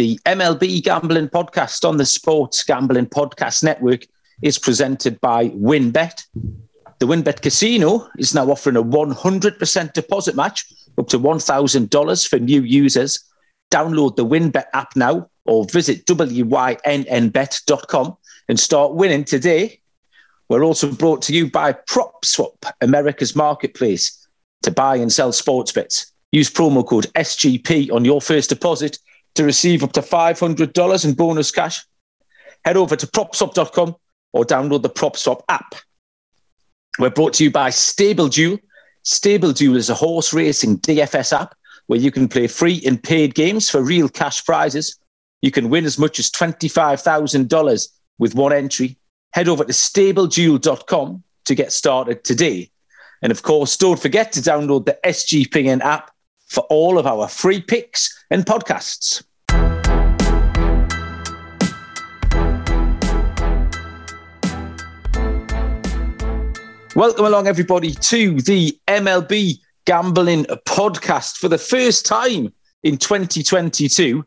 The MLB Gambling Podcast on the Sports Gambling Podcast Network is presented by WynnBET. The WynnBET Casino is now offering a 100% deposit match up to $1,000 for new users. Download the WynnBET app now or visit wynnbet.com and start winning today. We're also brought to you by PropSwap, America's marketplace to buy and sell sports bets. Use promo code SGP on your first deposit to receive up to $500 in bonus cash. Head over to PropSwap.com or download the PropSwap app. We're brought to you by StableDuel. StableDuel is a horse racing DFS app where you can play free and paid games for real cash prizes. You can win as much as $25,000 with one entry. Head over to StableDuel.com to get started today. And of course, don't forget to download the SGPN app for all of our free picks and podcasts. Welcome along, everybody, to the MLB Gambling Podcast for the first time in 2022.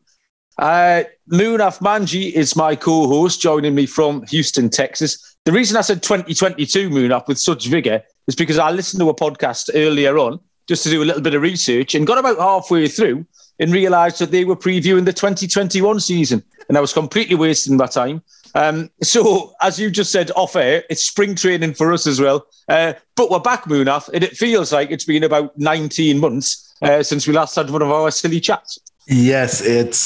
Munaf Manji is my co-host, joining me from Houston, Texas. The reason I said 2022, Munaf, with such vigour is because I listened to a podcast earlier on just to do a little bit of research and got about halfway through and realised that they were previewing the 2021 season and I was completely wasting my time. So, as you just said off air, it's spring training for us as well. But we're back, Munaf, and it feels like it's been about 19 months since we last had one of our silly chats. Yes, it's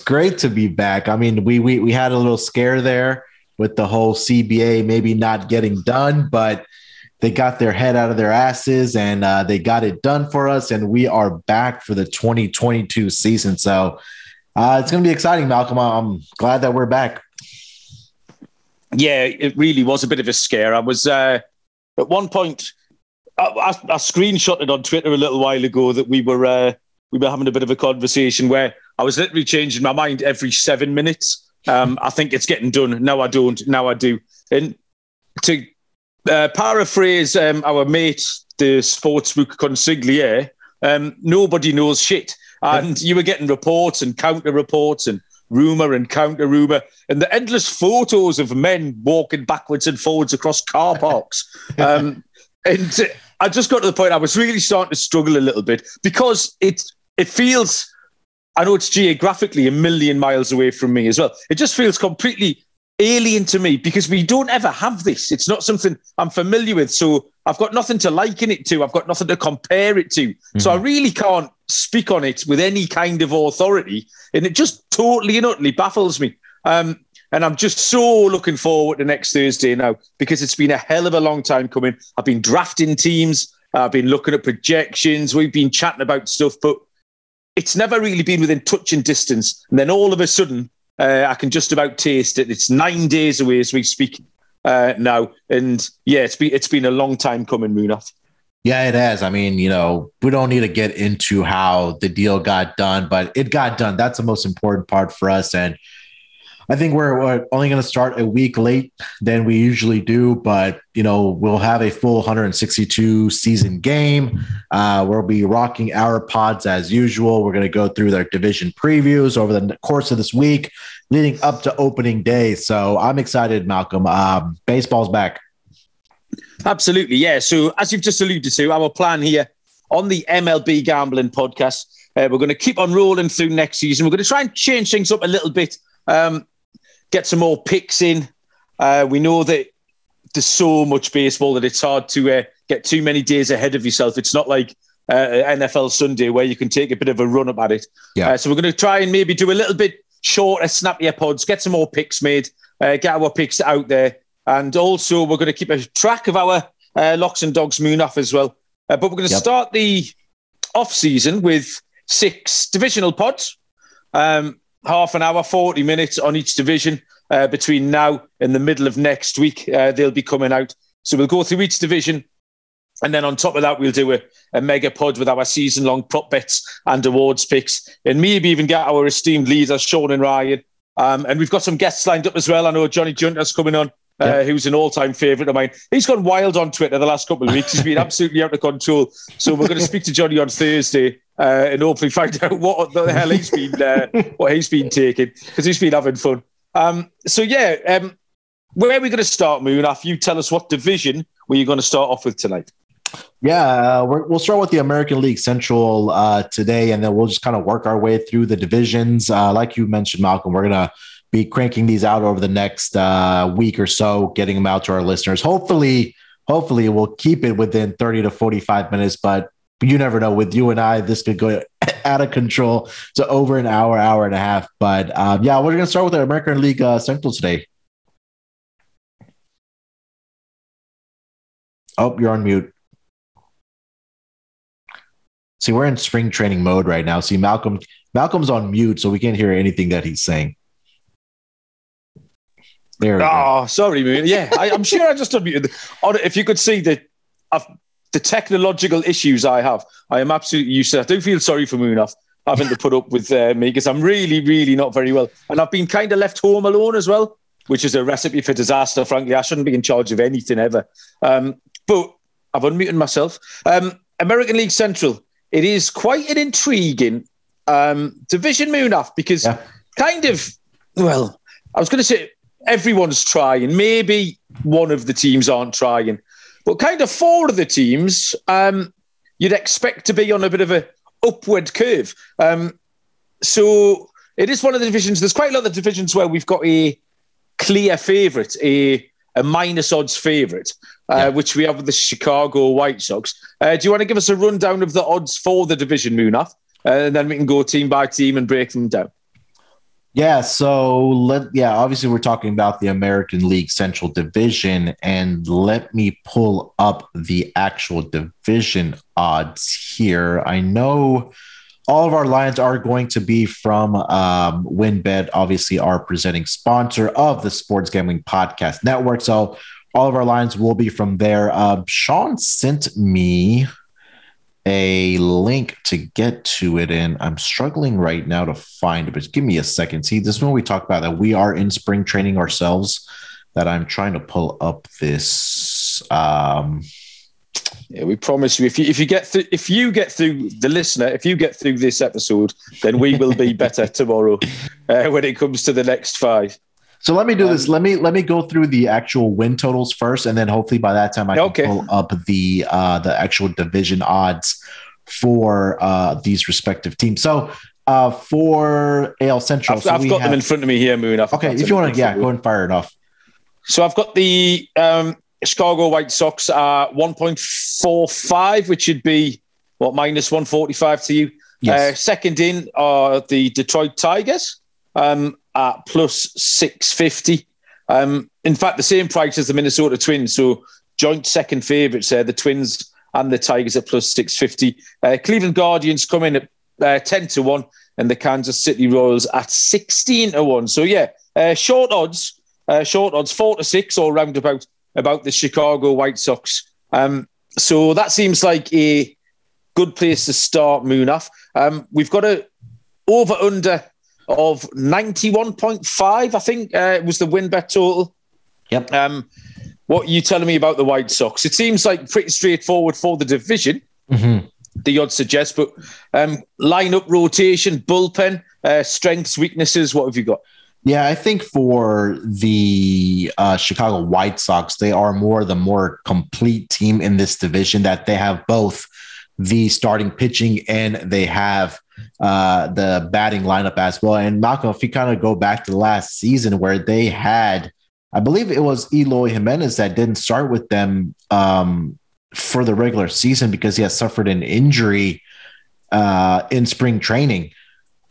great to be back. I mean, we had a little scare there with the whole CBA maybe not getting done, but they got their head out of their asses and they got it done for us. And we are back for the 2022 season. So it's going to be exciting, Malcolm. I'm glad that we're back. Yeah, it really was a bit of a scare. I was at one point, I screenshotted on Twitter a little while ago that we were having a bit of a conversation where I was literally changing my mind every 7 minutes. I think it's getting done. No, I don't. Now I do. And to paraphrase our mate, the sportsbook consigliere, nobody knows shit. And you were getting reports and counter-reports and rumour and counter-rumour and the endless photos of men walking backwards and forwards across car parks. And I just got to the point I was really starting to struggle a little bit because it feels, I know it's geographically a million miles away from me as well. It just feels completely alien to me because we don't ever have this. It's not something I'm familiar with. So I've got nothing to liken it to. I've got nothing to compare it to. Mm-hmm. So I really can't speak on it with any kind of authority. And it just totally and utterly baffles me. And I'm just so looking forward to next Thursday now because it's been a hell of a long time coming. I've been drafting teams. I've been looking at projections. We've been chatting about stuff, but it's never really been within touch and distance. And then all of a sudden, I can just about taste it. It's 9 days away as we speak now. And yeah, it's been a long time coming, Munaf. Yeah, it has. I mean, you know, we don't need to get into how the deal got done, but it got done. That's the most important part for us. And I think we're only going to start a week late than we usually do, but, you know, we'll have a full 162 season game. We'll be rocking our pods as usual. We're going to go through their division previews over the course of this week leading up to opening day. So I'm excited, Malcolm. Baseball's back. Absolutely. Yeah. So as you've just alluded to, our plan here on the MLB Gambling Podcast, we're going to keep on rolling through next season. We're going to try and change things up a little bit. Get some more picks in. We know that there's so much baseball that it's hard to get too many days ahead of yourself. It's not like NFL Sunday where you can take a bit of a run up at it. Yeah. So we're going to try and maybe do a little bit shorter, snappier pods, get some more picks made, get our picks out there. And also we're going to keep a track of our locks and dogs moon off as well. But we're going to start the off season with 6 divisional pods. Half an hour, 40 minutes on each division between now and the middle of next week. They'll be coming out. So we'll go through each division. And then on top of that, we'll do a mega pod with our season-long prop bets and awards picks. And maybe even get our esteemed leaders, Sean and Ryan. And we've got some guests lined up as well. I know Johnny Junta's coming on, who's an all-time favourite of mine. He's gone wild on Twitter the last couple of weeks. He's been absolutely out of control. So we're going to speak to Johnny on Thursday and hopefully find out what the hell he's been, what he's been taking, because he's been having fun. Where are we going to start, Munaf? You tell us what division we're going to start off with tonight. Yeah, we'll start with the American League Central today, and then we'll just kind of work our way through the divisions. Like you mentioned, Malcolm, we're going to be cranking these out over the next week or so, getting them out to our listeners. Hopefully we'll keep it within 30 to 45 minutes, but you never know. With you and I, this could go out of control to over an hour, hour and a half. But yeah, we're going to start with the American League Central today. Oh, you're on mute. See, we're in spring training mode right now. See, Malcolm's on mute, so we can't hear anything that he's saying. There we go. Sorry, man. Yeah, I'm sure I just unmuted. If you could see the technological issues I have, I am absolutely useless. I do feel sorry for Munaf having to put up with me, because I'm really, really not very well. And I've been kind of left home alone as well, which is a recipe for disaster, frankly. I shouldn't be in charge of anything ever. But I've unmuted myself. American League Central. It is quite an intriguing division, Munaf, because I was going to say everyone's trying. Maybe one of the teams aren't trying. But kind of four of the teams you'd expect to be on a bit of a upward curve. So it is one of the divisions. There's quite a lot of divisions where we've got a clear favourite, a minus odds favourite, which we have with the Chicago White Sox. Do you want to give us a rundown of the odds for the division, Munaf? And then we can go team by team and break them down. Yeah, so obviously we're talking about the American League Central Division, and let me pull up the actual division odds here. I know all of our lines are going to be from WynnBET, obviously our presenting sponsor of the Sports Gambling Podcast Network. So all of our lines will be from there. Sean sent me a link to get to it, and I'm struggling right now to find it, but give me a second. See, this is when we talk about that we are in spring training ourselves, that I'm trying to pull up this. Yeah, we promise you, if you get through this episode, then we will be better tomorrow when it comes to the next five. So let me do this. Let me go through the actual win totals first, and then hopefully by that time I can pull up the actual division odds for these respective teams. So for AL Central, I've got them in front of me here, Munaf. Okay, if you want to, go and fire it off. So I've got the Chicago White Sox are 1.45, which should be what, minus 145 to you. Yes. Second in are the Detroit Tigers. At plus 650. In fact, the same price as the Minnesota Twins. So joint second favourites there, the Twins and the Tigers at plus 650. Cleveland Guardians come in at 10-1 and the Kansas City Royals at 16-1. So yeah, short odds, 4-6 or roundabout about the Chicago White Sox. So that seems like a good place to start, Munaf. We've got a over-under of 91.5, I think, was the WynnBET total. Yep. What are you telling me about the White Sox? It seems like pretty straightforward for the division, the odds suggest, but lineup rotation, bullpen, strengths, weaknesses, what have you got? Yeah, I think for the Chicago White Sox, they are the more complete team in this division, that they have both the starting pitching and they have the batting lineup as well. And Malcolm, if you kind of go back to last season where they had, I believe it was Eloy Jimenez that didn't start with them for the regular season because he has suffered an injury in spring training.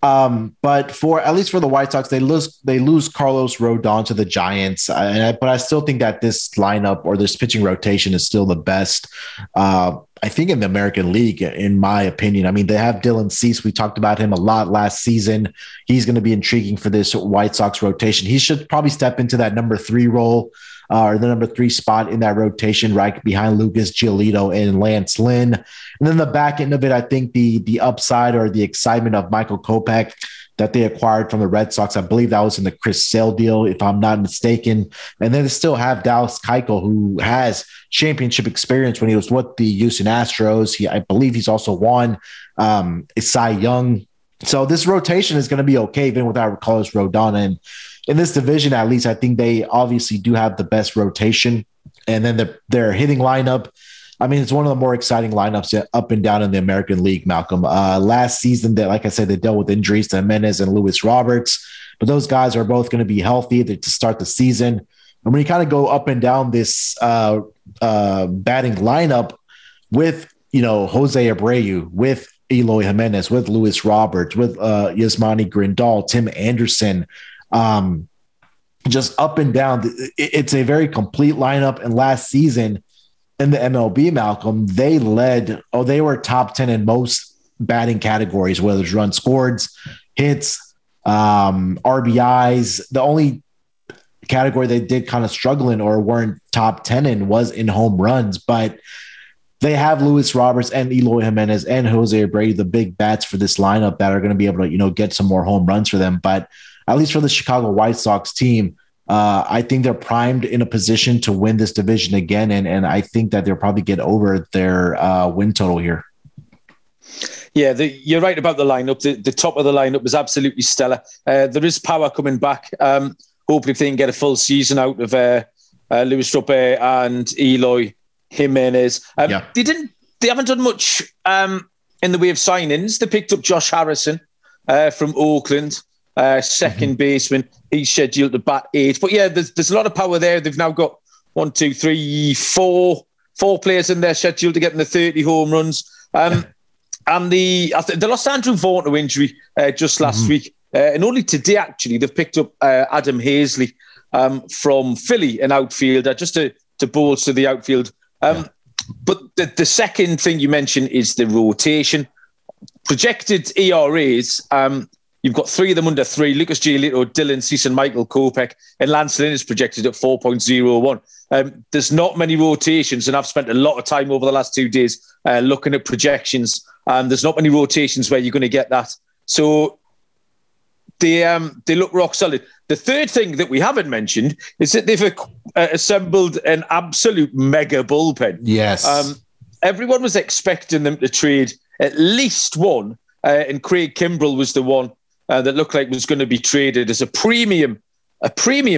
But at least for the White Sox, they lose Carlos Rodon to the Giants. But I still think that this lineup or this pitching rotation is still the best, I think, in the American League, in my opinion. I mean, they have Dylan Cease. We talked about him a lot last season. He's going to be intriguing for this White Sox rotation. He should probably step into that number three role or the number three spot in that rotation, right behind Lucas Giolito and Lance Lynn. And then the back end of it, I think the upside or the excitement of Michael Kopech that they acquired from the Red Sox. I believe that was in the Chris Sale deal, if I'm not mistaken. And then they still have Dallas Keuchel, who has championship experience when he was with the Houston Astros. I believe he's also won Cy Young. So this rotation is going to be okay, even without Carlos Rodon. And in this division, at least, I think they obviously do have the best rotation. And then their hitting lineup, I mean, it's one of the more exciting lineups up and down in the American League, Malcolm. Last season, that, like I said, they dealt with injuries to Jimenez and Luis Roberts, but those guys are both going to be healthy to start the season. And when you kind of go up and down this batting lineup with, you know, Jose Abreu, with Eloy Jimenez, with Luis Roberts, with Yasmani Grandal, Tim Anderson, just up and down. It's a very complete lineup. And last season in the MLB, Malcolm, they led, they were top 10 in most batting categories, whether it's runs scored, hits, RBIs. The only category they did kind of struggle in or weren't top 10 in was in home runs, but they have Luis Roberts and Eloy Jimenez and Jose Abreu, the big bats for this lineup that are going to be able to, you know, get some more home runs for them. But at least for the Chicago White Sox team, I think they're primed in a position to win this division again. And I think that they'll probably get over their win total here. Yeah, you're right about the lineup. The top of the lineup was absolutely stellar. There is power coming back. Hopefully if they can get a full season out of Luis Roberts and Eloy Jimenez. They haven't done much in the way of signings. They picked up Josh Harrison from Oakland. Second baseman, he's scheduled to bat 8. But yeah, there's a lot of power there. They've now got 4 players in there scheduled to get in the 30 home runs. And they lost Andrew Vaughn to injury just last week. And only today, actually, they've picked up Adam Hazley from Philly, an outfielder, just to bolster the outfield. But the second thing you mentioned is the rotation. Projected ERAs... you've got 3 of them under 3, Lucas Giolito, Dylan Cease and Michael Kopech, and Lance Lynn is projected at 4.01. There's not many rotations, and I've spent a lot of time over the last 2 days looking at projections. There's not many rotations where you're going to get that. So they look rock solid. The third thing that we haven't mentioned is that they've assembled an absolute mega bullpen. Yes. Everyone was expecting them to trade at least one, and Craig Kimbrell was the one that looked like was going to be traded as a premium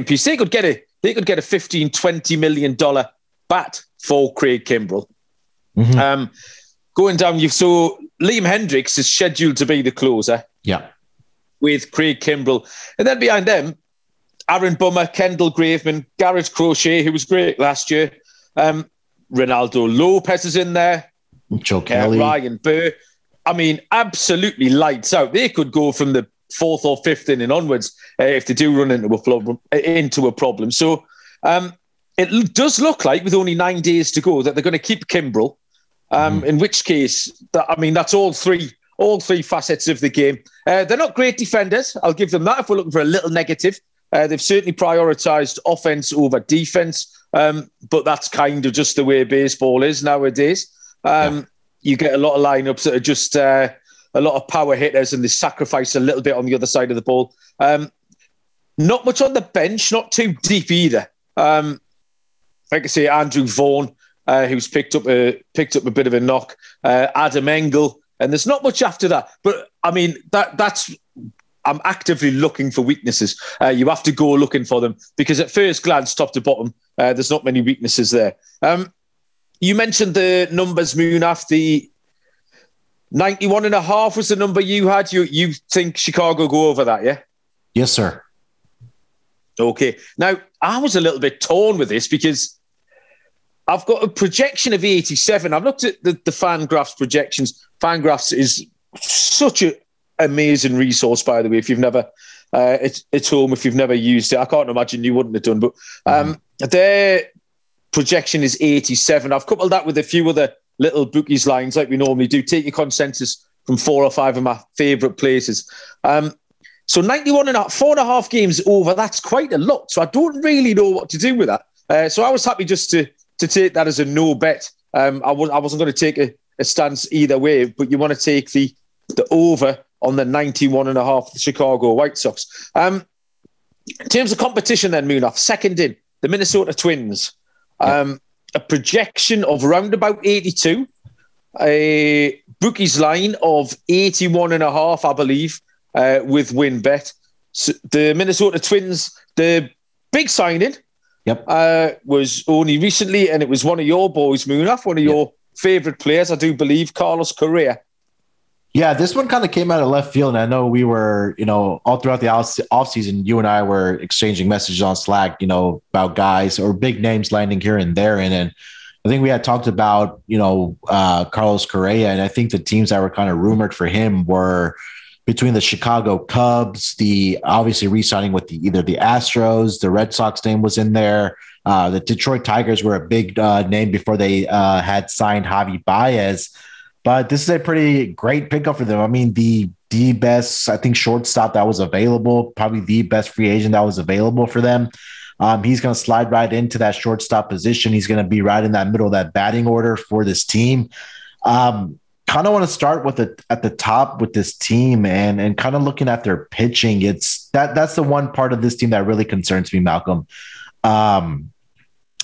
piece. They could get a $15-20 million bat for Craig Kimbrell. Going down, so Liam Hendricks is scheduled to be the closer. Yeah, with Craig Kimbrell, and then behind them, Aaron Bummer, Kendall Graveman, Garrett Crochet, who was great last year. Ronaldo Lopez is in there. Joe Kelly, Ryan Burr. I mean, absolutely lights out. They could go from the 4th or 5th inning onwards if they do run into a problem. So it does look like, with only 9 days to go, that they're going to keep Kimbrell. In which case, that's all three facets of the game. They're not great defenders. I'll give them that. If we're looking for a little negative, they've certainly prioritised offence over defence. But that's kind of just the way baseball is nowadays. You get a lot of lineups that are just a lot of power hitters, and they sacrifice a little bit on the other side of the ball. Not much on the bench, not too deep either. Like I say, Andrew Vaughn, who's picked up a bit of a knock, Adam Engel, and there's not much after that. But I mean, I'm actively looking for weaknesses. You have to go looking for them, because at first glance, top to bottom, there's not many weaknesses there. You mentioned the numbers, Munaf. The 91.5 was the number you had. You think Chicago go over that, yeah? Yes, sir. Okay. Now, I was a little bit torn with this because I've got a projection of 87. I've looked at the FanGraphs projections. FanGraphs is such an amazing resource, by the way, if you've never... it's home if you've never used it. I can't imagine you wouldn't have done, but they're... projection is 87. I've coupled that with a few other little bookies lines like we normally do. Take your consensus from 4 or 5 of my favourite places. So 4.5 games over, that's quite a lot. So I don't really know what to do with that. So I was happy just to take that as a no bet. I wasn't going to take a stance either way, but you want to take the over on the 91.5 of the Chicago White Sox. In terms of competition then, Munaf, second in, the Minnesota Twins. A projection of around about 82. A bookies line of 81.5, I believe, with WynnBET. So the Minnesota Twins, the big signing was only recently, and it was one of your boys, Munaf, one of your favourite players, I do believe, Carlos Correa. Yeah, this one kind of came out of left field, and I know we were, all throughout the offseason, you and I were exchanging messages on Slack, about guys or big names landing here and there. And I think we had talked about, Carlos Correa, and I think the teams that were kind of rumored for him were between the Chicago Cubs, the obviously re-signing with either the Astros, the Red Sox name was in there. The Detroit Tigers were a big name before they had signed Javi Baez. But this is a pretty great pickup for them. I mean, the best, I think, shortstop that was available, probably the best free agent that was available for them. He's going to slide right into that shortstop position. He's going to be right in that middle of that batting order for this team. Kind of want to start with at the top with this team and kind of looking at their pitching. That's the one part of this team that really concerns me, Malcolm.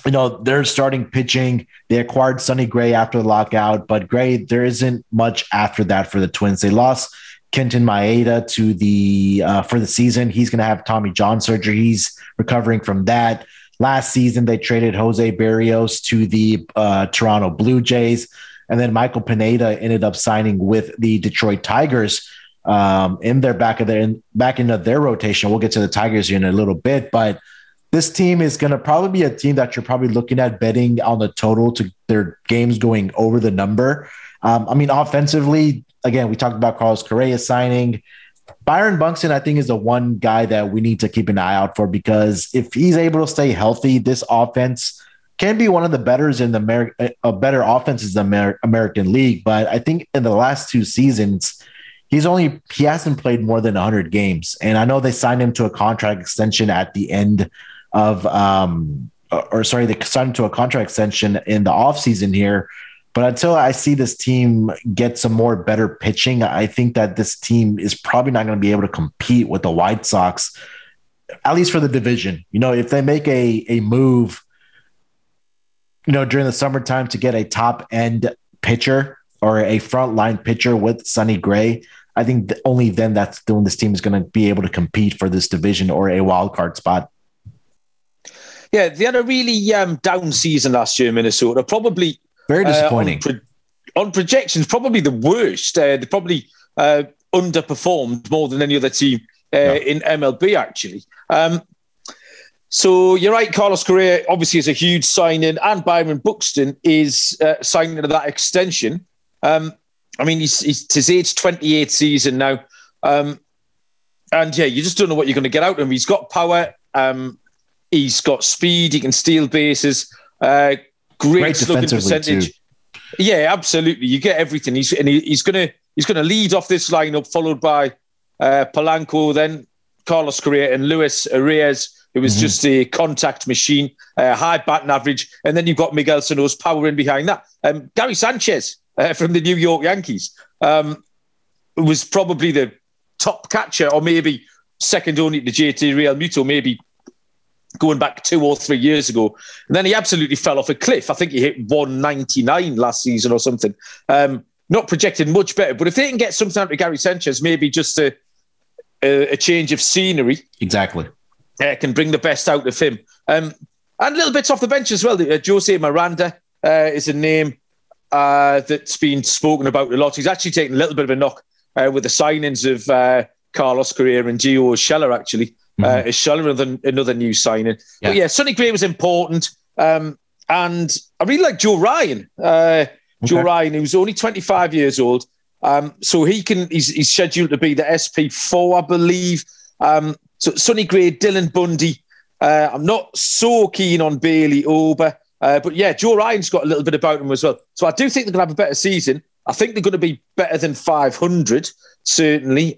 They're starting pitching. They acquired Sonny Gray after the lockout, but Gray, there isn't much after that for the Twins. They lost Kenton Maeda for the season. He's going to have Tommy John surgery. He's recovering from that. Last season, they traded Jose Barrios to the Toronto Blue Jays, and then Michael Pineda ended up signing with the Detroit Tigers in their back into their rotation. We'll get to the Tigers here in a little bit, but this team is going to probably be a team that you're probably looking at betting on the total to their games going over the number. Offensively, again, we talked about Carlos Correa signing. Byron Buxton, I think, is the one guy that we need to keep an eye out for, because if he's able to stay healthy, this offense can be one of the better offenses in the American League. But I think in the last two seasons, he hasn't played more than 100 games. And I know they signed him to a contract extension at the end of they signed him to a contract extension in the offseason here. But until I see this team get some more better pitching, I think that this team is probably not going to be able to compete with the White Sox, at least for the division. If they make a move, during the summertime to get a top end pitcher or a frontline pitcher with Sonny Gray, I think only then that's when this team is going to be able to compete for this division or a wild card spot. Yeah, they had a really down season last year in Minnesota. Probably very disappointing. On projections, probably the worst. They probably underperformed more than any other team in MLB, actually. So you're right, Carlos Correa obviously is a huge signing, and Byron Buxton is signing to that extension. He's his age 28 season now. You just don't know what you're going to get out of him. He's got power. He's got speed. He can steal bases. Great slugging percentage. Too. Yeah, absolutely. You get everything. He's going to lead off this lineup, followed by Polanco, then Carlos Correa and Luis Arias. It was just a contact machine, high batting average. And then you've got Miguel Sano's power in behind that. Gary Sanchez from the New York Yankees was probably the top catcher, or maybe second only to JT Realmuto, maybe going back 2 or 3 years ago. And then he absolutely fell off a cliff. I think he hit 199 last season or something. Not projected much better. But if they can get something out of Gary Sanchez, maybe just a change of scenery. Exactly. Can bring the best out of him. And little bits off the bench as well. Jose Miranda is a name that's been spoken about a lot. He's actually taken a little bit of a knock with the signings of Carlos Correa and Gio Scheller, actually. Is Scheller another new signing? Yeah. But Sonny Gray was important. And I really like Joe Ryan. Joe Ryan, who's only 25 years old. So he's scheduled to be the SP4, I believe. So Sonny Gray, Dylan Bundy. I'm not so keen on Bailey Ober. But Joe Ryan's got a little bit about him as well. So I do think they're going to have a better season. I think they're going to be better than 500, certainly.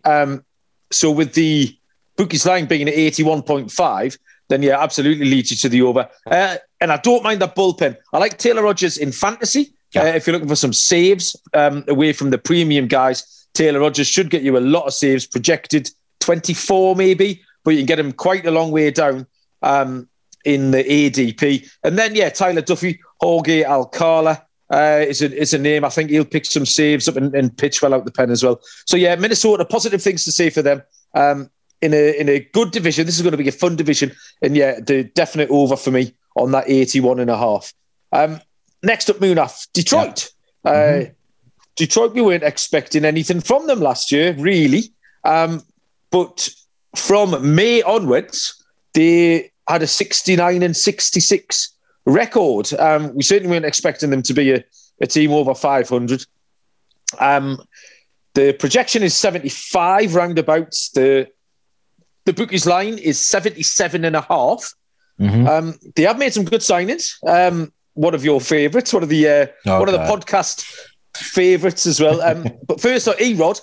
So with the bookies line being at 81.5, then, absolutely leads you to the over. And I don't mind that bullpen. I like Taylor Rogers in fantasy. If you're looking for some saves away from the premium guys. Taylor Rogers should get you a lot of saves, projected 24 maybe, but you can get him quite a long way down in the ADP. And then, yeah, Tyler Duffy, Jorge Alcala is a name. I think he'll pick some saves up and pitch well out the pen as well. So, yeah, Minnesota, positive things to say for them. In a good division, this is going to be a fun division. And, yeah, the definite over for me on that 81.5. Next up, Munaf, Detroit. Yeah. Detroit, we weren't expecting anything from them last year, really. But from May onwards, they had a 69-66 record. We certainly weren't expecting them to be a team over 500. The projection is 75 roundabouts. The bookies line is 77.5. Mm-hmm. They have made some good signings. One of your favourites, one of the podcast favourites as well. But first, E-Rod,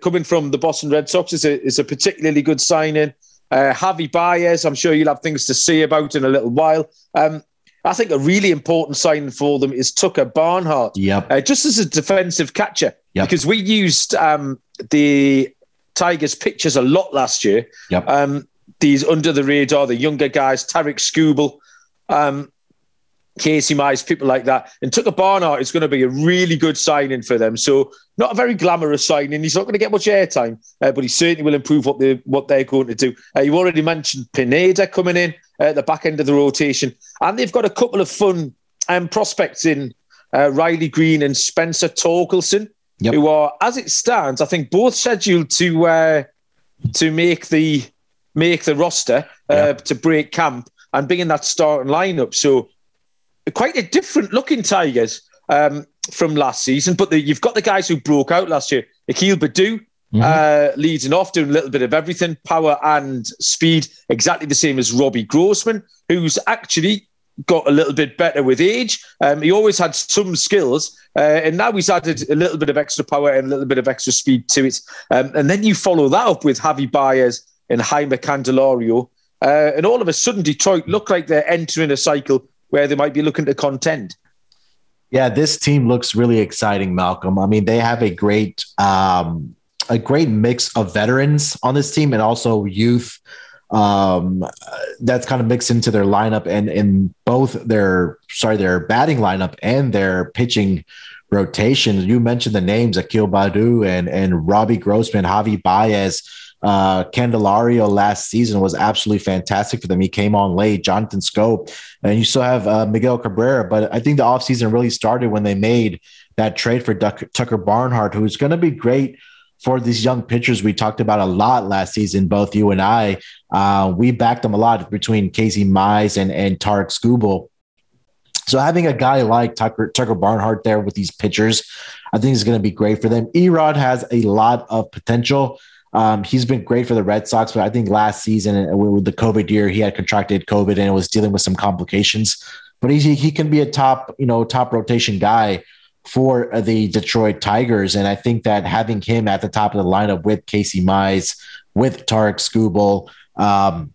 coming from the Boston Red Sox, is a particularly good signing. Javi Baez, I'm sure you'll have things to say about in a little while. I think a really important signing for them is Tucker Barnhart, yep. Just as a defensive catcher, yep. Because we used the Tigers pitchers a lot last year. Yep. These under the radar, the younger guys, Tarik Skubal, Casey Mize, people like that. And Tucker Barnhart is going to be a really good signing for them. So not a very glamorous signing. He's not going to get much airtime, but he certainly will improve what they're going to do. You already mentioned Pineda coming in at the back end of the rotation. And they've got a couple of fun prospects in Riley Greene and Spencer Torkelson, yep. Who are, as it stands, I think both scheduled to make the roster, yep. To break camp and be in that starting lineup. So quite a different looking Tigers from last season, but you've got the guys who broke out last year. Akil Baddoo, mm-hmm. Leading off, doing a little bit of everything, power and speed, exactly the same as Robbie Grossman, who's actually got a little bit better with age. He always had some skills, and now he's added a little bit of extra power and a little bit of extra speed to it. And then you follow that up with Javi Baez and Jaime Candelario, and all of a sudden Detroit look like they're entering a cycle where they might be looking to contend. Yeah, this team looks really exciting, Malcolm. I mean, they have a great mix of veterans on this team and also youth that's kind of mixed into their lineup and in both their batting lineup and their pitching rotations. You mentioned the names Akil Baddoo and Robbie Grossman, Javi Baez. Candelario last season was absolutely fantastic for them. He came on late, Jonathan Scope, and you still have Miguel Cabrera, but I think the offseason really started when they made that trade for Tucker Barnhart, who's going to be great for these young pitchers. We talked about a lot last season, both you and I, we backed them a lot between Casey Mize and Tarik Skubal. So having a guy like Tucker Barnhart there with these pitchers, I think is going to be great for them. E-Rod has a lot of potential. He's been great for the Red Sox, but I think last season with the COVID year, he had contracted COVID and was dealing with some complications. But he can be a top rotation guy for the Detroit Tigers, and I think that having him at the top of the lineup with Casey Mize, with Tarik Skubal, and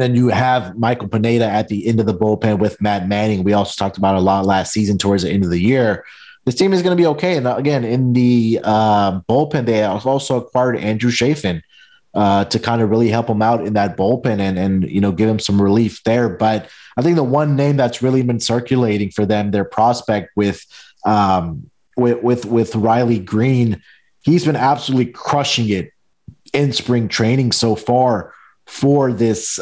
then you have Michael Pineda at the end of the bullpen with Matt Manning. We also talked about a lot last season towards the end of the year. This team is going to be okay. And again, in the bullpen, they also acquired Andrew Chafin to kind of really help him out in that bullpen and give him some relief there. But I think the one name that's really been circulating for them, their prospect with Riley Greene, he's been absolutely crushing it in spring training so far for this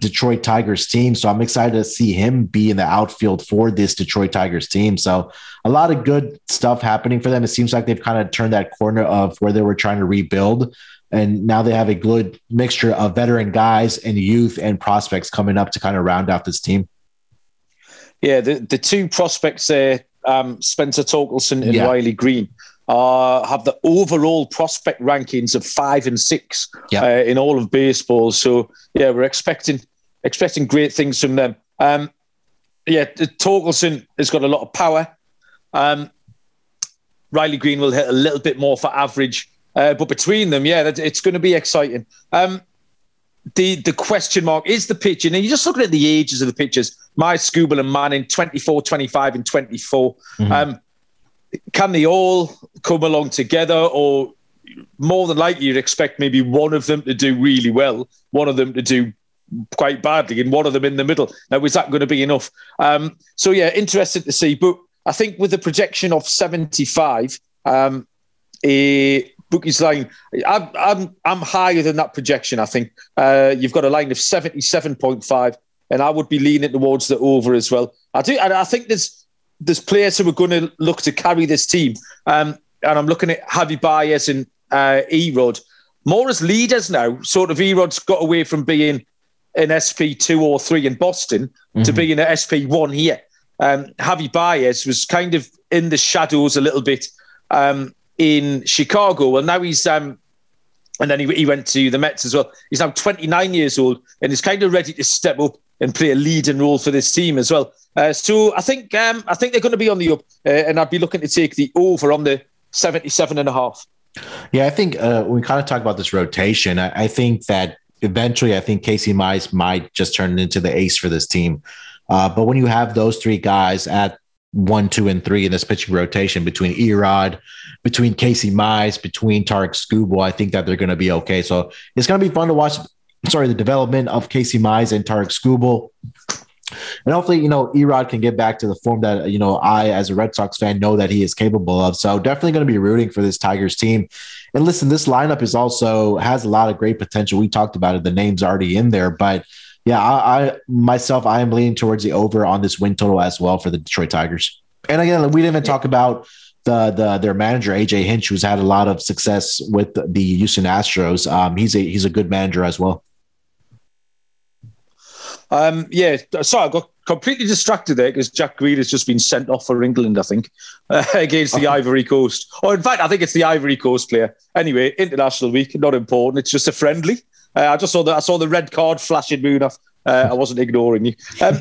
Detroit Tigers team. So I'm excited to see him be in the outfield for this Detroit Tigers team. So a lot of good stuff happening for them. It seems like they've kind of turned that corner of where they were trying to rebuild. And now they have a good mixture of veteran guys and youth and prospects coming up to kind of round out this team. Yeah, the two prospects there, Spencer Torkelson and Riley Greene, have the overall prospect rankings of 5 and 6 in all of baseball. So yeah, we're expecting great things from them. Torkelson has got a lot of power. Riley Greene will hit a little bit more for average, but between them, it's going to be exciting. The question mark is the pitch, and you're just looking at the ages of the pitchers. Mize, Skubal and Manning, 24, 25 and 24. Mm-hmm. Can they all come along together, or more than likely you'd expect maybe one of them to do really well, one of them to do quite badly, and one of them in the middle. Now, is that going to be enough? So, yeah, interesting to see. But I think with the projection of 75, bookies line, I'm higher than that projection, I think. You've got a line of 77.5, and I would be leaning towards the over as well. I do, and I think there's players who are going to look to carry this team. And I'm looking at Javi Baez and E-Rod, more as leaders now. Sort of E-Rod's got away from being an SP2 or 3 in Boston to being an SP1 here. Javi Baez was kind of in the shadows a little bit in Chicago. And now he's, and then he went to the Mets as well. He's now 29 years old and he's kind of ready to step up and play a leading role for this team as well. So I think they're going to be on the up, and I'd be looking to take the over on the 77.5. Yeah, I think when we kind of talk about this rotation, I think that eventually, I think Casey Mize might just turn into the ace for this team. But when you have those three guys at 1, 2, and 3 in this pitching rotation between E-Rod, between Casey Mize, between Tarik Skubal, I think that they're going to be okay. So it's going to be fun to watch. Sorry, the development of Casey Mize and Tarik Skubal. And hopefully, E-Rod can get back to the form that, I, as a Red Sox fan, know that he is capable of. So definitely going to be rooting for this Tigers team. And listen, this lineup is also has a lot of great potential. We talked about it. The name's already in there. But yeah, I am leaning towards the over on this win total as well for the Detroit Tigers. And again, we didn't even talk about their manager, AJ Hinch, who's had a lot of success with the Houston Astros. He's a good manager as well. Sorry, I got completely distracted there because Jack Greed has just been sent off for England, I think, against the Ivory Coast. Or in fact, I think it's the Ivory Coast player. Anyway, international week, not important. It's just a friendly. I saw the red card flashing, Munaf. I wasn't ignoring you.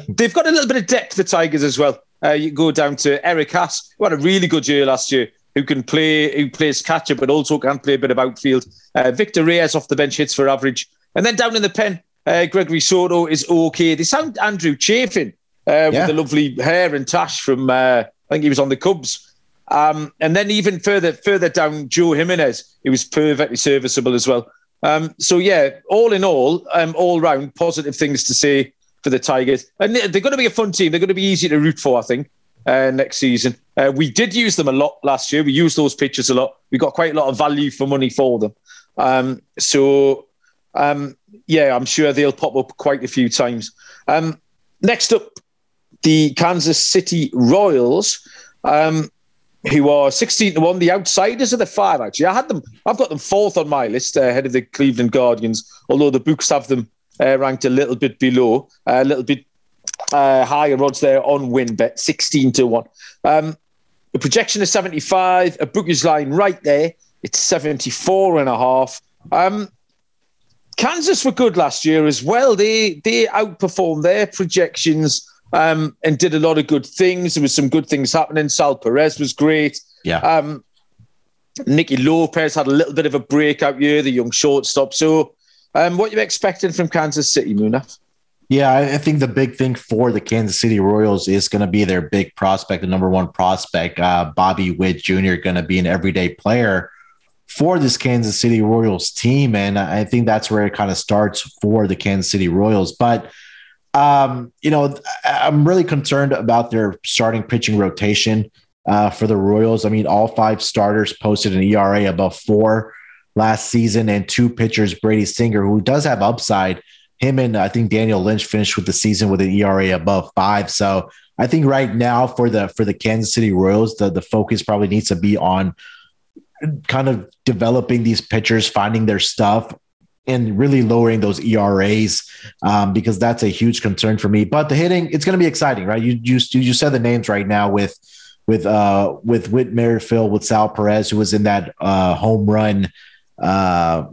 They've got a little bit of depth, the Tigers, as well. You go down to Eric Haas, who had a really good year last year, who plays catcher, but also can play a bit of outfield. Victor Reyes off the bench hits for average. And then down in the pen, Gregory Soto is okay. They sound Andrew Chafin with the lovely hair and tash from, I think he was on the Cubs. And then even further down, Joe Jimenez, who was perfectly serviceable as well. All in all, all round positive things to say for the Tigers. And they're going to be a fun team. They're going to be easy to root for, I think, next season. We did use them a lot last year. We used those pitchers a lot. We got quite a lot of value for money for them. I'm sure they'll pop up quite a few times. Next up, the Kansas City Royals, who are 16-1, the outsiders of the 5, actually. I've got them 4th on my list, ahead of the Cleveland Guardians, although the books have them ranked a little bit below, a little bit higher odds there on WynnBET, 16-1. The projection is 75, a bookish line right there. It's 74.5. Kansas were good last year as well. They outperformed their projections and did a lot of good things. There was some good things happening. Sal Perez was great. Yeah. Nicky Lopez had a little bit of a breakout year, the young shortstop. So what are you expecting from Kansas City, Munaf? Yeah, I think the big thing for the Kansas City Royals is going to be their big prospect, the number one prospect, Bobby Witt Jr., going to be an everyday player for this Kansas City Royals team. And I think that's where it kind of starts for the Kansas City Royals. But, I'm really concerned about their starting pitching rotation for the Royals. I mean, all 5 starters posted an ERA above 4 last season, and 2 pitchers, Brady Singer, who does have upside. Him and I think Daniel Lynch finished with the season with an ERA above 5. So I think right now for the Kansas City Royals, the focus probably needs to be on kind of developing these pitchers, finding their stuff, and really lowering those ERAs because that's a huge concern for me. But the hitting, it's going to be exciting, right? You said the names right now with Whit Merrifield, with Sal Perez, who was in that home run,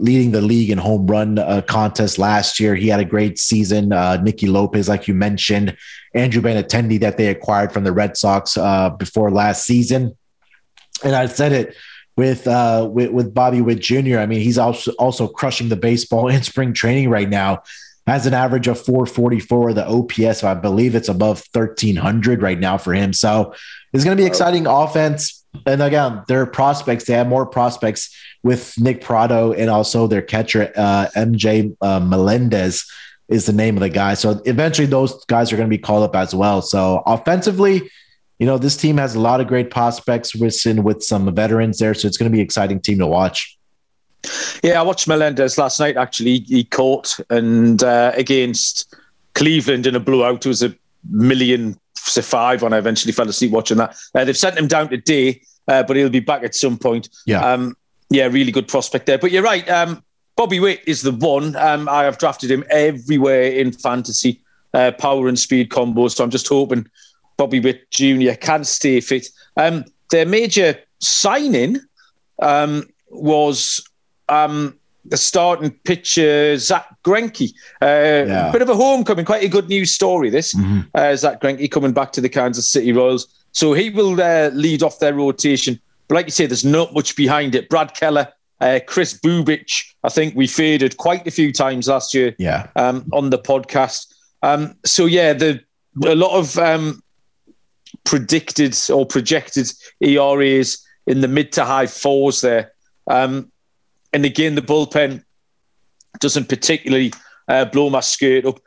leading the league in home run contest last year. He had a great season. Nicky Lopez, like you mentioned, Andrew Benintendi that they acquired from the Red Sox before last season. And I said it, with Bobby Witt Jr. I mean, he's also crushing the baseball in spring training right now. Has an average of 444, the OPS, I believe it's above 1,300 right now for him. So it's going to be exciting offense. And again, their prospects, they have more prospects with Nick Prado, and also their catcher, MJ Melendez is the name of the guy. So eventually those guys are going to be called up as well. So offensively, you know, this team has a lot of great prospects with some veterans there. So it's going to be an exciting team to watch. Yeah, I watched Melendez last night, actually. He caught and against Cleveland in a blowout. It was a million to five when I eventually fell asleep watching that. They've sent him down today, but he'll be back at some point. Yeah, yeah, really good prospect there. But you're right. Bobby Witt is the one. I have drafted him everywhere in fantasy, power and speed combos. So I'm just hoping Bobby Witt Jr. can stay fit. Their major signing was... the starting pitcher, Zach Greinke. Bit of a homecoming, quite a good news story, this. Mm-hmm. Zach Greinke coming back to the Kansas City Royals. So he will lead off their rotation. But like you say, there's not much behind it. Brad Keller, Chris Bubich, I think we faded quite a few times last year on the podcast. So, yeah, a lot of predicted or projected ERAs in the mid to high fours there. And again, the bullpen doesn't particularly blow my skirt up.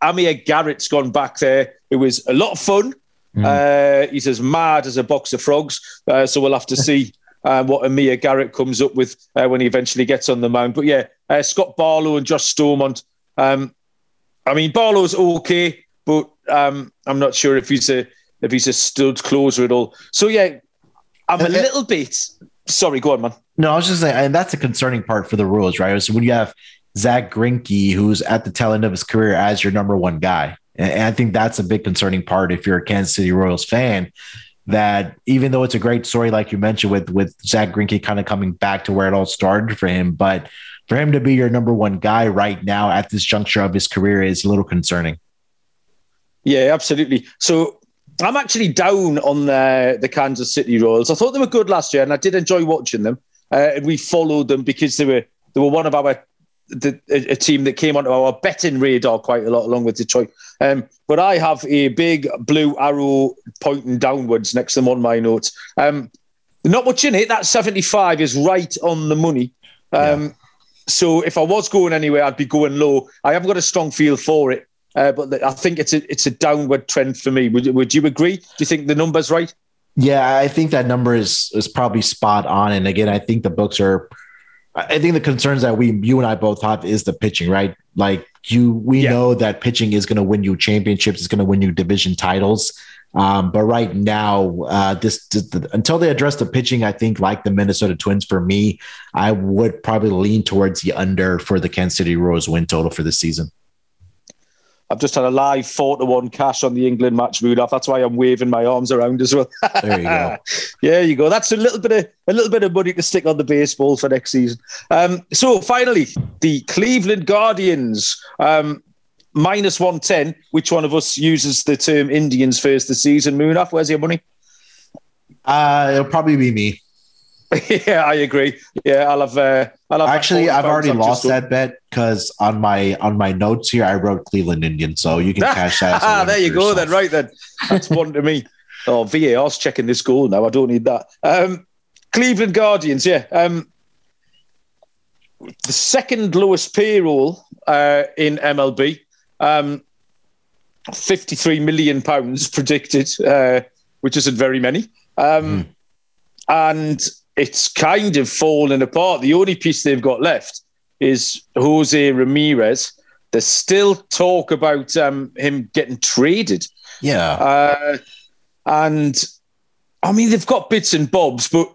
Amir Garrett's gone back there. It was a lot of fun. Mm. He's as mad as a box of frogs. So we'll have to see what Amir Garrett comes up with when he eventually gets on the mound. But yeah, Scott Barlow and Josh Stormont. I mean, Barlow's okay, but I'm not sure if he's a stud closer at all. So yeah, I'm a little bit... Sorry, go on, man. No, I was just saying, and that's a concerning part for the Royals, right? So when you have Zach Greinke, who's at the tail end of his career as your number one guy, and I think that's a big concerning part if you're a Kansas City Royals fan, that even though it's a great story, like you mentioned, with Zach Greinke kind of coming back to where it all started for him, but for him to be your number one guy right now at this juncture of his career is a little concerning. Yeah, absolutely. So I'm actually down on the Kansas City Royals. I thought they were good last year, and I did enjoy watching them. And we followed them because they were one of a team that came onto our betting radar quite a lot, along with Detroit. But I have a big blue arrow pointing downwards next to them on my notes. Not much in it. That 75 is right on the money. Yeah. So if I was going anywhere, I'd be going low. I haven't got a strong feel for it. But I think it's a downward trend for me. Would you agree? Do you think the number's right? Yeah, I think that number is probably spot on. And again, I think the books are. I think the concerns that you and I both have is the pitching, right? Like we know that pitching is going to win you championships, it's going to win you division titles. But right now, until they address the pitching, I think like the Minnesota Twins, for me, I would probably lean towards the under for the Kansas City Royals win total for this season. I've just had a live 4-1 cash on the England match, Rudolph. That's why I'm waving my arms around as well. There you go. There you go. That's a little bit of money to stick on the baseball for next season. So finally, the Cleveland Guardians, minus 110. Which one of us uses the term Indians first this season? Munaf, where's your money? It'll probably be me. Yeah, I agree. Yeah, I'll have actually. I've already lost that bet because on my notes here, I wrote Cleveland Indians, so you can cash that. Ah, there you go. Then right then, that's one to me. Oh, VAR's checking this goal now. I don't need that. Cleveland Guardians. Yeah, the second lowest payroll in MLB. £53 million predicted, which isn't very many. And it's kind of fallen apart. The only piece they've got left is Jose Ramirez. There's still talk about him getting traded. Yeah. And, I mean, they've got bits and bobs, but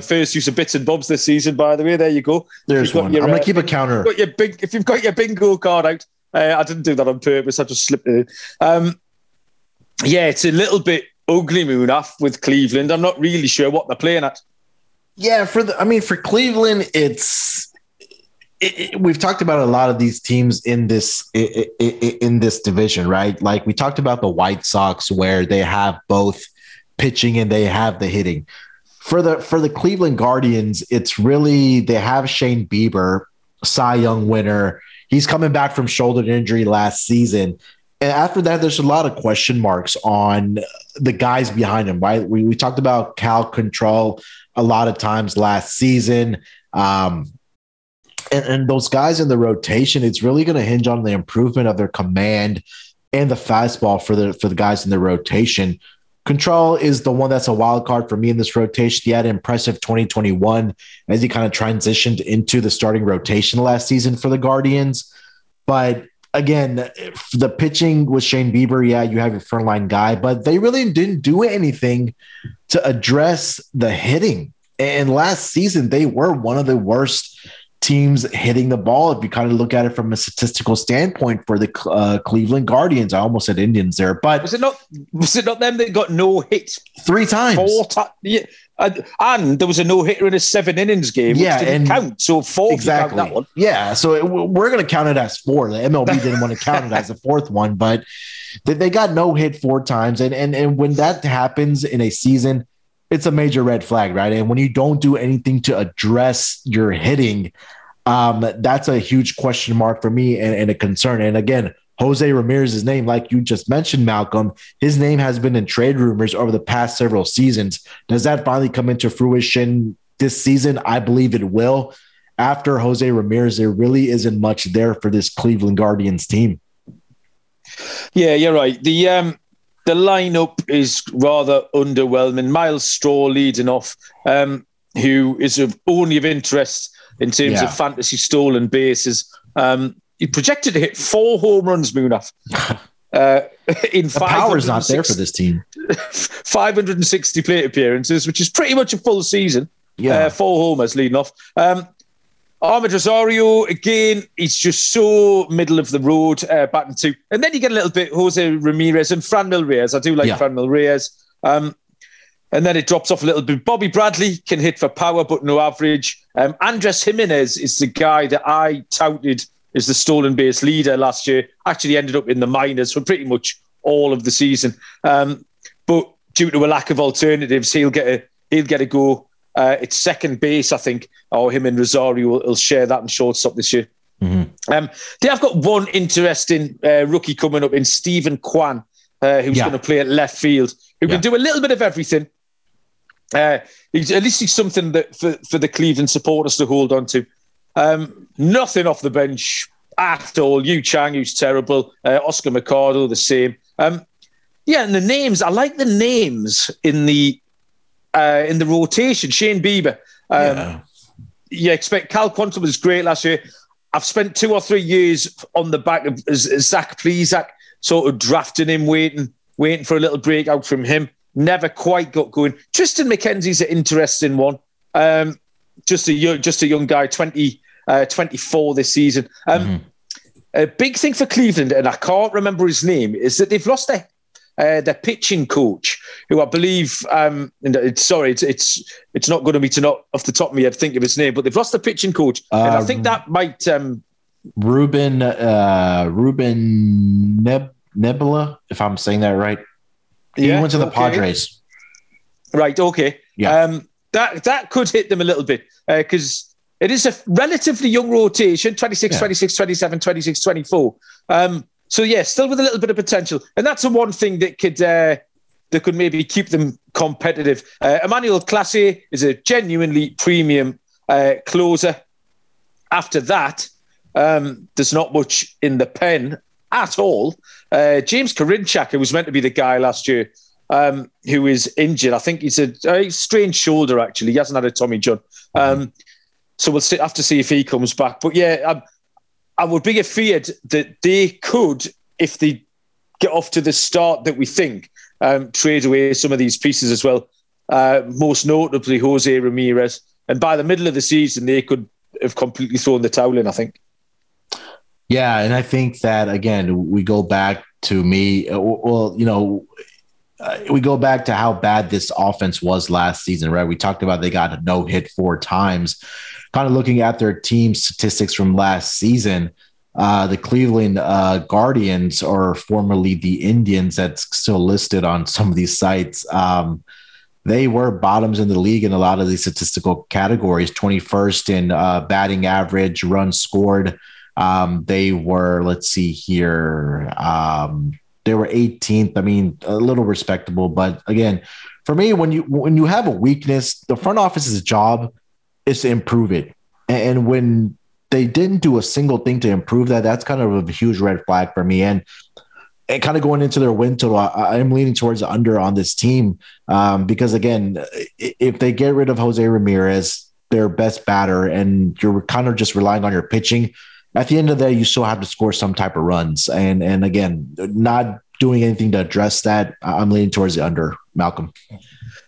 first use of bits and bobs this season, by the way. There you go. There's one. I'm going to keep a counter. If you've got your bingo card out, I didn't do that on purpose. I just slipped it in. Yeah, it's a little bit ugly, Munaf, with Cleveland. I'm not really sure what they're playing at. Yeah, for Cleveland, we've talked about a lot of these teams in this division, right? Like we talked about the White Sox, where they have both pitching and they have the hitting. For the Cleveland Guardians, it's really they have Shane Bieber, Cy Young winner. He's coming back from shoulder injury last season. And after that, there's a lot of question marks on the guys behind him, right? We talked about Cal Control a lot of times last season. And those guys in the rotation, it's really going to hinge on the improvement of their command and the fastball for the guys in the rotation. Control is the one that's a wild card for me in this rotation. He had an impressive 2021 as he kind of transitioned into the starting rotation last season for the Guardians. But again, the pitching with Shane Bieber, yeah, you have your frontline guy, but they really didn't do anything to address the hitting. And last season, they were one of the worst teams hitting the ball. If you kind of look at it from a statistical standpoint for the Cleveland Guardians, I almost said Indians there, but was it not them that got no hits three times? Yeah. And there was a no-hitter in a seven-innings game, which didn't count. So four, exactly. Count that one. Yeah, so we're going to count it as four. The MLB didn't want to count it as a fourth one, but they got no-hit four times. And when that happens in a season, it's a major red flag, right? And when you don't do anything to address your hitting, that's a huge question mark for me and a concern. And again, Jose Ramirez's name, like you just mentioned, Malcolm, his name has been in trade rumors over the past several seasons. Does that finally come into fruition this season? I believe it will. After Jose Ramirez, there really isn't much there for this Cleveland Guardians team. Yeah, you're right. The lineup is rather underwhelming. Miles Straw leading off, who is only of interest in terms of fantasy stolen bases. He projected to hit four home runs, Munaf. The power's not there for this team. 560 plate appearances, which is pretty much a full season. Yeah. Four homers leading off. Ahmed Rosario, again, he's just so middle of the road, batting two. And then you get a little bit Jose Ramirez and Franmil Reyes. I do like Franmil Reyes. And then it drops off a little bit. Bobby Bradley can hit for power, but no average. Andrés Jiménez is the guy that I touted is the stolen base leader last year, actually ended up in the minors for pretty much all of the season. But due to a lack of alternatives, he'll get a go. It's second base, I think, or him and Rosario will share that in shortstop this year. Mm-hmm. They have got one interesting rookie coming up in Stephen Kwan, who's going to play at left field, who can do a little bit of everything. At least he's something that for the Cleveland supporters to hold on to. Nothing off the bench at all. Yu Chang, who's terrible. Oscar Mercado, the same. And the names. I like the names in the rotation. Shane Bieber. You expect Cal Quantum was great last year. I've spent 2 or 3 years on the back of Zach Plesac, sort of drafting him, waiting for a little breakout from him. Never quite got going. Tristan McKenzie's an interesting one. Just a young guy, 24 this season. A big thing for Cleveland, and I can't remember his name, is that they've lost their pitching coach, who I believe. It's not going to be off the top of my head think of his name, but they've lost the pitching coach, and I think that might Ruben Nebula, if I'm saying that right. He went to the Padres. Right. Okay. Yeah. That could hit them a little bit because it is a relatively young rotation, 26, 26, 27, 26, 24. Still with a little bit of potential. And that's the one thing that could maybe keep them competitive. Emmanuel Clase is a genuinely premium closer. After that, there's not much in the pen at all. James Karinchak, who was meant to be the guy last year, who is injured. I think it's a strained shoulder, actually. He hasn't had a Tommy John. So we'll have to see if he comes back. But I would be afraid that they could, if they get off to the start that we think, trade away some of these pieces as well, most notably Jose Ramirez. And by the middle of the season, they could have completely thrown the towel in, I think. Yeah, and I think that, again, we go back to we go back to how bad this offense was last season, right? We talked about they got a no-hit four times. Kind of looking at their team statistics from last season, the Cleveland Guardians, or formerly the Indians that's still listed on some of these sites, they were bottoms in the league in a lot of these statistical categories, 21st in batting average, runs scored, They were, let's see here. They were 18th. I mean, a little respectable, but again, for me, when you have a weakness, the front office's job is to improve it. And when they didn't do a single thing to improve that, that's kind of a huge red flag for me. And kind of going into their win total, I'm leaning towards the under on this team because, again, if they get rid of Jose Ramirez, their best batter, and you're kind of just relying on your pitching, at the end of the day, you still have to score some type of runs. And again, not doing anything to address that, I'm leaning towards the under. Malcolm.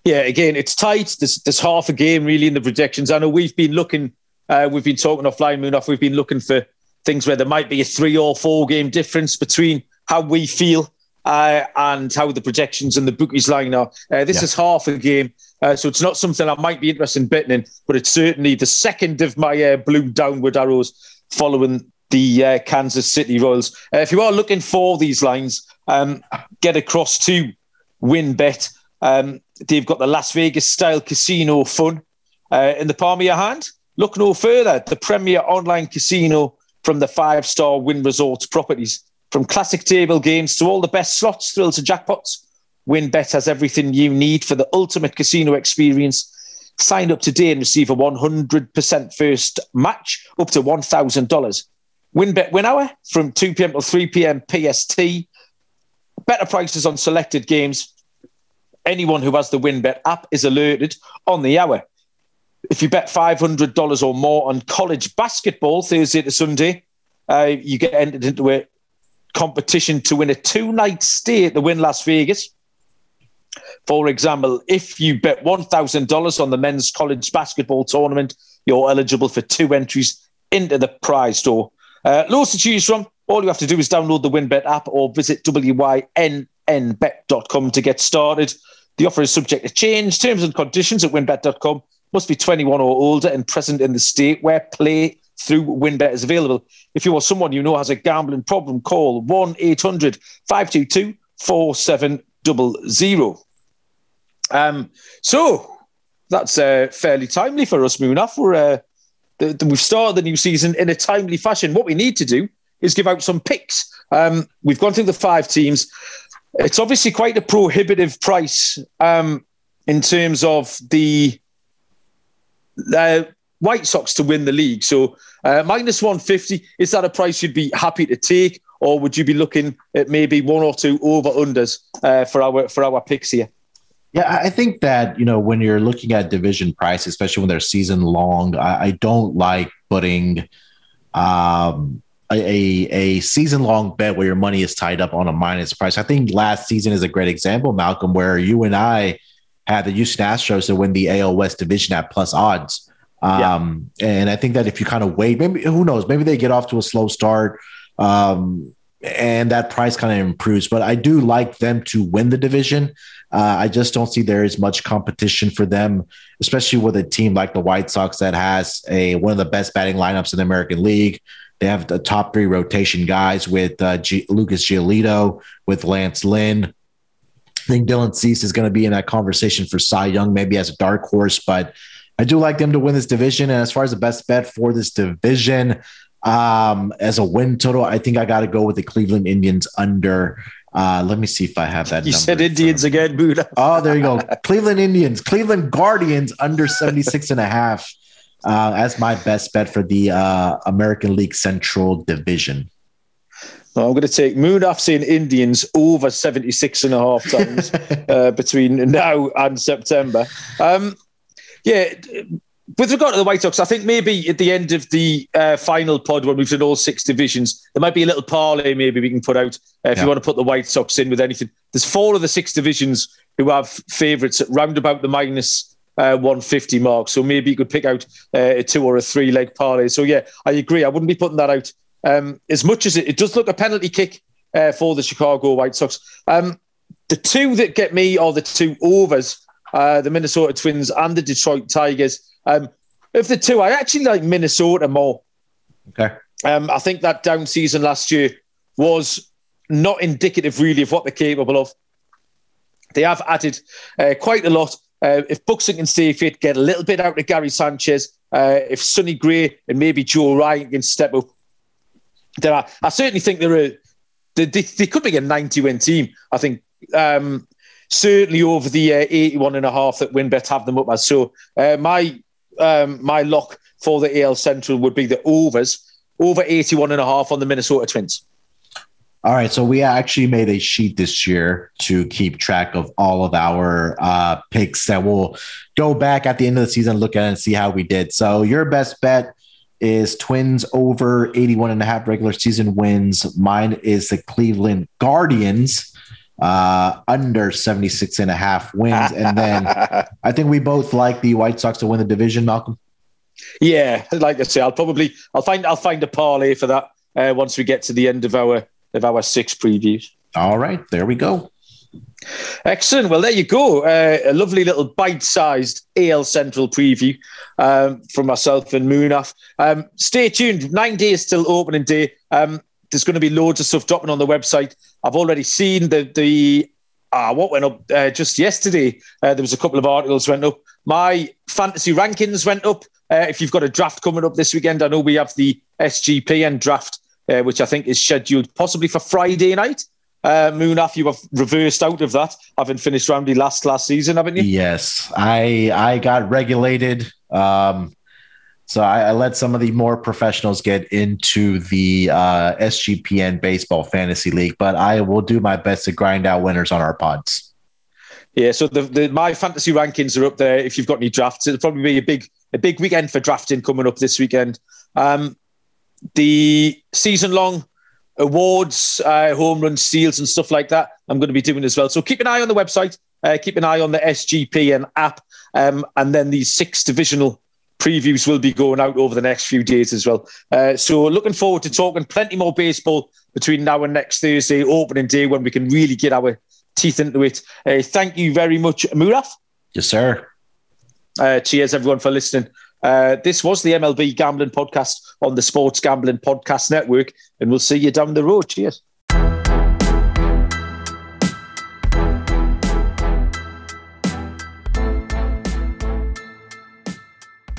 Yeah, again, it's tight. There's half a game really in the projections. I know we've been looking, we've been talking offline, Munaf, we've been looking for things where there might be a 3 or 4 game difference between how we feel and how the projections and the bookies line are. This is half a game, so it's not something I might be interested in betting in, but it's certainly the second of my blue downward arrows following the Kansas City Royals. If you are looking for these lines, get across to WynnBET. They've got the Las Vegas-style casino fun in the palm of your hand. Look no further. The premier online casino from the 5-star Wynn Resorts properties. From classic table games to all the best slots, thrills and jackpots, WynnBET has everything you need for the ultimate casino experience. Sign up today and receive a 100% first match up to $1,000. WynnBET win hour from 2 p.m. till 3 p.m. PST. Better prices on selected games. Anyone who has the WynnBET app is alerted on the hour. If you bet $500 or more on college basketball Thursday to Sunday, you get entered into a competition to win a 2-night stay at the Wynn Las Vegas. For example, if you bet $1,000 on the men's college basketball tournament, you're eligible for 2 entries into the prize door. Loads to choose from. All you have to do is download the WynnBET app or visit wynnbet.com to get started. The offer is subject to change. Terms and conditions at WynnBET.com. Must be 21 or older and present in the state where play through WynnBET is available. If you or someone you know has a gambling problem, call 1-800-522-4700. So that's fairly timely for us, Munaf. We've started the new season in a timely fashion. What we need to do is give out some picks. We've gone through the 5 teams. It's obviously quite a prohibitive price in terms of the White Sox to win the league. So minus 150, is that a price you'd be happy to take, or would you be looking at maybe 1 or 2 over-unders for our picks here? Yeah, I think that, you know, when you're looking at division price, especially when they're season long, I don't like putting a season long bet where your money is tied up on a minus price. I think last season is a great example, Malcolm, where you and I had the Houston Astros to win the AL West division at plus odds. And I think that if you kind of wait, maybe, who knows, maybe they get off to a slow start and that price kind of improves. But I do like them to win the division. I just don't see there is much competition for them, especially with a team like the White Sox that has one of the best batting lineups in the American League. They have the top 3 rotation guys with Lucas Giolito, with Lance Lynn. I think Dylan Cease is going to be in that conversation for Cy Young, maybe as a dark horse, but I do like them to win this division. And as far as the best bet for this division as a win total, I think I got to go with the Cleveland Indians under. Let me see if I have that. You said Indians again, Buddha. Oh, there you go. Cleveland Indians, Cleveland Guardians under 76.5. As my best bet for the American League Central Division. Well, I'm going to take Munaf saying Indians over 76.5 times between now and September. With regard to the White Sox, I think maybe at the end of the final pod when we've done all 6 divisions, there might be a little parlay maybe we can put out if you want to put the White Sox in with anything. There's 4 of the 6 divisions who have favourites at round about the minus 150 mark. So maybe you could pick out a 2 or a 3 leg parlay. So yeah, I agree. I wouldn't be putting that out as much as it does look a penalty kick for the Chicago White Sox. The 2 that get me are the 2 overs, the Minnesota Twins and the Detroit Tigers. Of the 2, I actually like Minnesota more. Okay. I think that down season last year was not indicative really of what they're capable of. They have added quite a lot. If Buxton can stay fit, get a little bit out of Gary Sanchez. If Sonny Gray and maybe Joe Ryan can step up, I certainly think they could be a 90-win team, I think. Certainly over the 81.5 that WynnBET have them up as. So my lock for the AL Central would be the overs, over 81.5 on the Minnesota Twins. All right, so we actually made a sheet this year to keep track of all of our picks that we'll go back at the end of the season, look at it and see how we did. So your best bet is Twins over 81.5 regular season wins. Mine is the Cleveland Guardians under 76.5 wins. And then I think we both like the White Sox to win the division, Malcolm. Yeah, like I say, I'll find a parlay for that once we get to the end of our six previews. All right, there we go. Excellent. Well, there you go. A lovely little bite-sized AL Central preview from myself and Munaf. Stay tuned. 9 days till opening day. There's going to be loads of stuff dropping on the website. I've already seen the what went up just yesterday. There was a couple of articles went up. My fantasy rankings went up. If you've got a draft coming up this weekend, I know we have the SGPN draft, which I think is scheduled possibly for Friday night. Munaf, you have reversed out of that, having finished roundy last season, haven't you? Yes, I got regulated. So I let some of the more professionals get into the SGPN Baseball Fantasy League, but I will do my best to grind out winners on our pods. Yeah, so my fantasy rankings are up there. If you've got any drafts, it'll probably be a big weekend for drafting coming up this weekend. The season-long awards, home run steals and stuff like that, I'm going to be doing as well. So keep an eye on the website, keep an eye on the SGPN app, and then these six divisional previews will be going out over the next few days as well. So looking forward to talking plenty more baseball between now and next Thursday, opening day, when we can really get our teeth into it. Thank you very much, Munaf. Yes, sir. Cheers, everyone, for listening. This was the MLB Gambling Podcast on the Sports Gambling Podcast Network, and we'll see you down the road. Cheers.